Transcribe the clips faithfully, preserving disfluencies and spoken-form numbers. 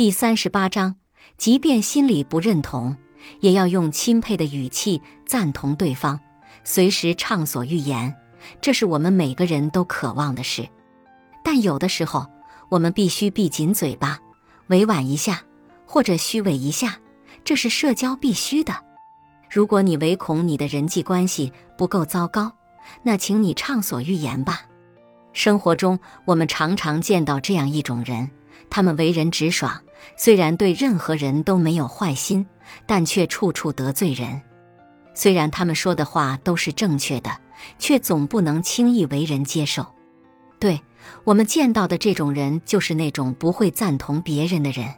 第三十八章，即便心里不认同，也要用钦佩的语气赞同对方，随时畅所欲言，这是我们每个人都渴望的事。但有的时候，我们必须闭紧嘴巴，委婉一下，或者虚伪一下，这是社交必须的。如果你唯恐你的人际关系不够糟糕，那请你畅所欲言吧。生活中，我们常常见到这样一种人，他们为人直爽，虽然对任何人都没有坏心，但却处处得罪人。虽然他们说的话都是正确的，却总不能轻易为人接受。对，我们见到的这种人就是那种不会赞同别人的人。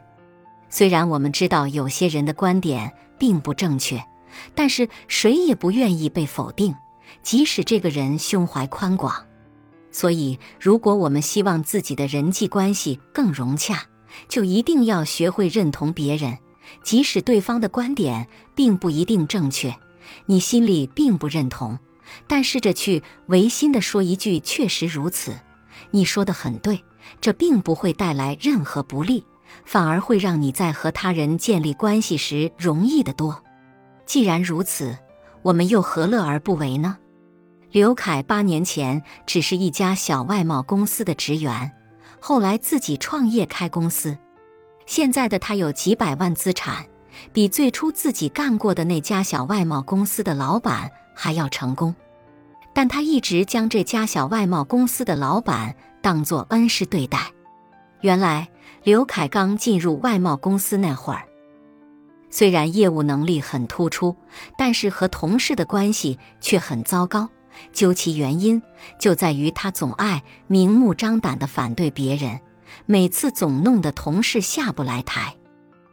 虽然我们知道有些人的观点并不正确，但是谁也不愿意被否定，即使这个人胸怀宽广。所以，如果我们希望自己的人际关系更融洽，就一定要学会认同别人，即使对方的观点并不一定正确，你心里并不认同，但试着去违心地说一句确实如此，你说得很对，这并不会带来任何不利，反而会让你在和他人建立关系时容易得多。既然如此，我们又何乐而不为呢？刘凯八年前只是一家小外贸公司的职员，后来自己创业开公司。现在的他有几百万资产，比最初自己干过的那家小外贸公司的老板还要成功。但他一直将这家小外贸公司的老板当作恩师对待。原来，刘凯刚进入外贸公司那会儿，虽然业务能力很突出，但是和同事的关系却很糟糕。究其原因，就在于他总爱明目张胆地反对别人，每次总弄得同事下不来台。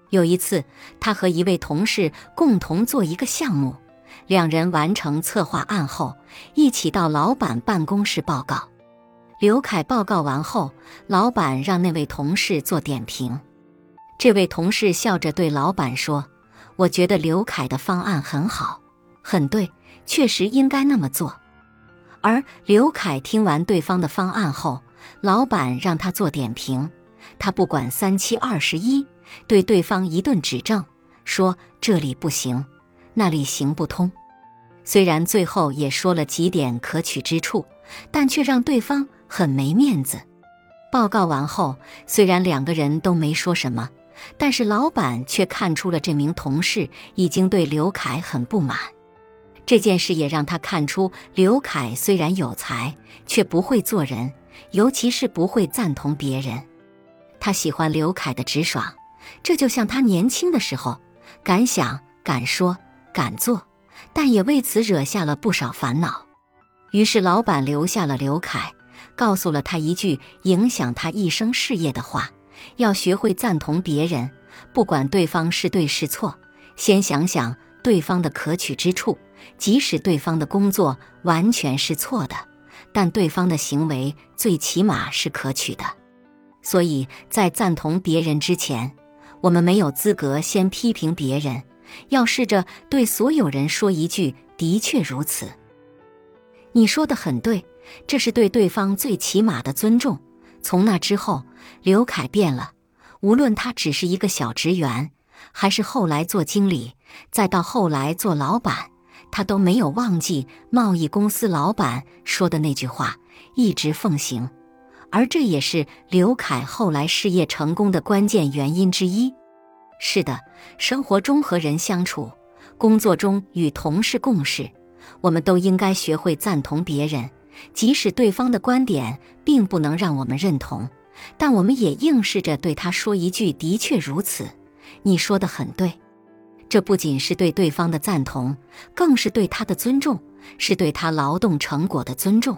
有一次，他和一位同事共同做一个项目，两人完成策划案后，一起到老板办公室报告。刘凯报告完后，老板让那位同事做点评。这位同事笑着对老板说：“我觉得刘凯的方案很好，很对，确实应该那么做。”而刘凯听完对方的方案后，老板让他做点评，他不管三七二十一，对对方一顿指正，说这里不行，那里行不通。虽然最后也说了几点可取之处，但却让对方很没面子。报告完后，虽然两个人都没说什么，但是老板却看出了这名同事已经对刘凯很不满。这件事也让他看出，刘凯虽然有才，却不会做人，尤其是不会赞同别人。他喜欢刘凯的直爽，这就像他年轻的时候，敢想、敢说、敢做，但也为此惹下了不少烦恼。于是老板留下了刘凯，告诉了他一句影响他一生事业的话：要学会赞同别人，不管对方是对是错，先想想对方的可取之处。即使对方的工作完全是错的，但对方的行为最起码是可取的。所以在赞同别人之前，我们没有资格先批评别人，要试着对所有人说一句：的确如此，你说得很对，这是对对方最起码的尊重。从那之后，刘凯变了，无论他只是一个小职员，还是后来做经理，再到后来做老板，他都没有忘记贸易公司老板说的那句话，一直奉行。而这也是刘凯后来事业成功的关键原因之一。是的，生活中和人相处，工作中与同事共事，我们都应该学会赞同别人，即使对方的观点并不能让我们认同，但我们也应试着对他说一句：的确如此，你说得很对。这不仅是对对方的赞同，更是对他的尊重，是对他劳动成果的尊重。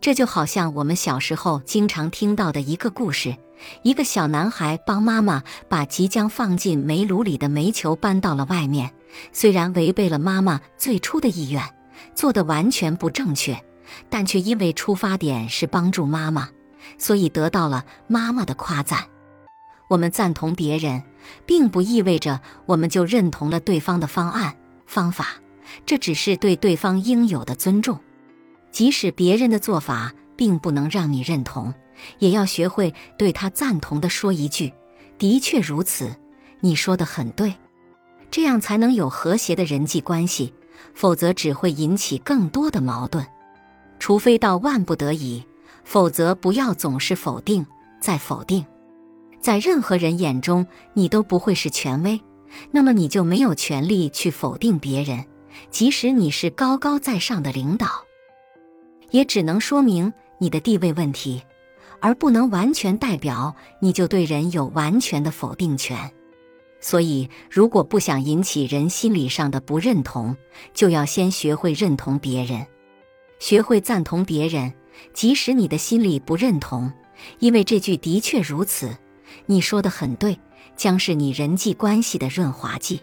这就好像我们小时候经常听到的一个故事，一个小男孩帮妈妈把即将放进煤炉里的煤球搬到了外面，虽然违背了妈妈最初的意愿，做得完全不正确，但却因为出发点是帮助妈妈，所以得到了妈妈的夸赞。我们赞同别人，并不意味着我们就认同了对方的方案、方法，这只是对对方应有的尊重。即使别人的做法并不能让你认同，也要学会对他赞同的说一句：的确如此，你说得很对，这样才能有和谐的人际关系，否则只会引起更多的矛盾。除非到万不得已，否则不要总是否定，再否定。在任何人眼中，你都不会是权威，那么你就没有权利去否定别人，即使你是高高在上的领导，也只能说明你的地位问题，而不能完全代表你就对人有完全的否定权。所以，如果不想引起人心理上的不认同，就要先学会认同别人，学会赞同别人，即使你的心里不认同，因为这句的确如此，你说得很对，将是你人际关系的润滑剂。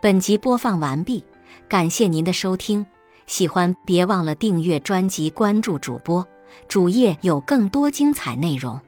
本集播放完毕，感谢您的收听，喜欢别忘了订阅专辑，关注主播，主页有更多精彩内容。